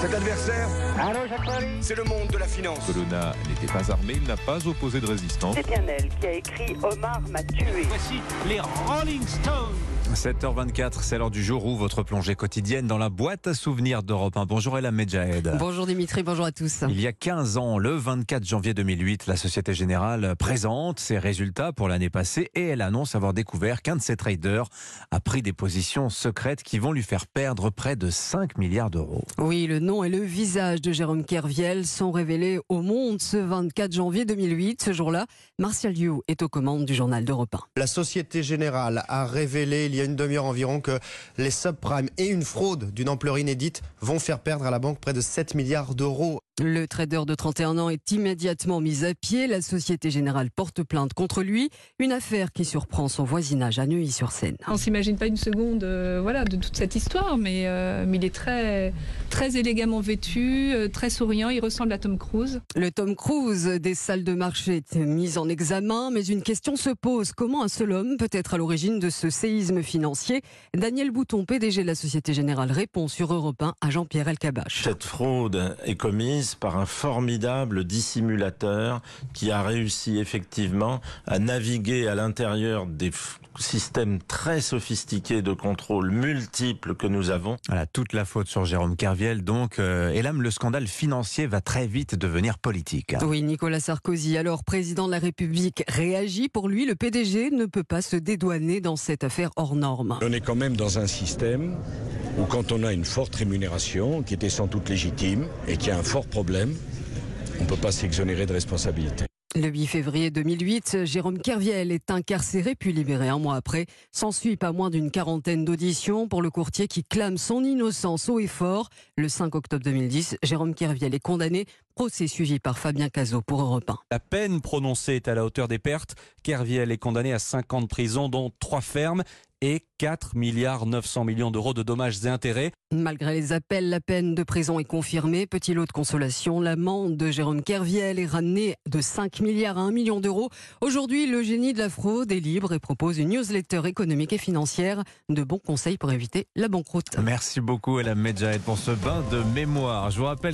Cet adversaire, c'est le monde de la finance. Colonna n'était pas armé, il n'a pas opposé de résistance. C'est bien elle qui a écrit « Omar m'a tué ». Voici les Rolling Stones. 7h24, c'est l'heure du jour où votre plongée quotidienne dans la boîte à souvenirs d'Europe 1. Bonjour Elam Medjaed. Bonjour Dimitri, bonjour à tous. Il y a 15 ans, le 24 janvier 2008, la Société Générale présente ses résultats pour l'année passée et elle annonce avoir découvert qu'un de ses traders a pris des positions secrètes qui vont lui faire perdre près de 5 milliards d'euros. Oui, le nom et le visage de Jérôme Kerviel sont révélés au monde ce 24 janvier 2008. Ce jour-là, Martial Liu est aux commandes du journal d'Europe 1. La Société Générale a révélé il y a une demi-heure environ que les subprimes et une fraude d'une ampleur inédite vont faire perdre à la banque près de 7 milliards d'euros. Le trader de 31 ans est immédiatement mis à pied. La Société Générale porte plainte contre lui. Une affaire qui surprend son voisinage à Neuilly-sur-Seine. On ne s'imagine pas une seconde de toute cette histoire, mais il est très, très élégamment vêtu, très souriant. Il ressemble à Tom Cruise. Le Tom Cruise des salles de marché est mis en examen, mais une question se pose. Comment un seul homme peut être à l'origine de ce séisme financier? Daniel Bouton, PDG de la Société Générale, répond sur Europe 1 à Jean-Pierre Elkabach. Cette fraude est commise par un formidable dissimulateur qui a réussi effectivement à naviguer à l'intérieur des systèmes très sophistiqués de contrôle multiples que nous avons. Voilà, toute la faute sur Jérôme Kerviel donc. Elam, le scandale financier va très vite devenir politique. Oui, Nicolas Sarkozy, alors président de la République, réagit. Pour lui, le PDG ne peut pas se dédouaner dans cette affaire hors norme. On est quand même dans un système où quand on a une forte rémunération, qui était sans doute légitime et qui a un fort problème, on ne peut pas s'exonérer de responsabilité. Le 8 février 2008, Jérôme Kerviel est incarcéré puis libéré un mois après. S'ensuit pas moins d'une quarantaine d'auditions pour le courtier qui clame son innocence haut et fort. Le 5 octobre 2010, Jérôme Kerviel est condamné. Procès suivi par Fabien Cazot pour Europe 1. La peine prononcée est à la hauteur des pertes. Kerviel est condamné à 5 ans de prison, dont 3 fermes. Et 4,9 milliards d'euros de dommages et intérêts. Malgré les appels, la peine de prison est confirmée. Petit lot de consolation, l'amende de Jérôme Kerviel est ramenée de 5 milliards à 1 million d'euros. Aujourd'hui, le génie de la fraude est libre et propose une newsletter économique et financière, de bons conseils pour éviter la banqueroute. Merci beaucoup Elam Medjaed pour ce bain de mémoire. Je vous rappelle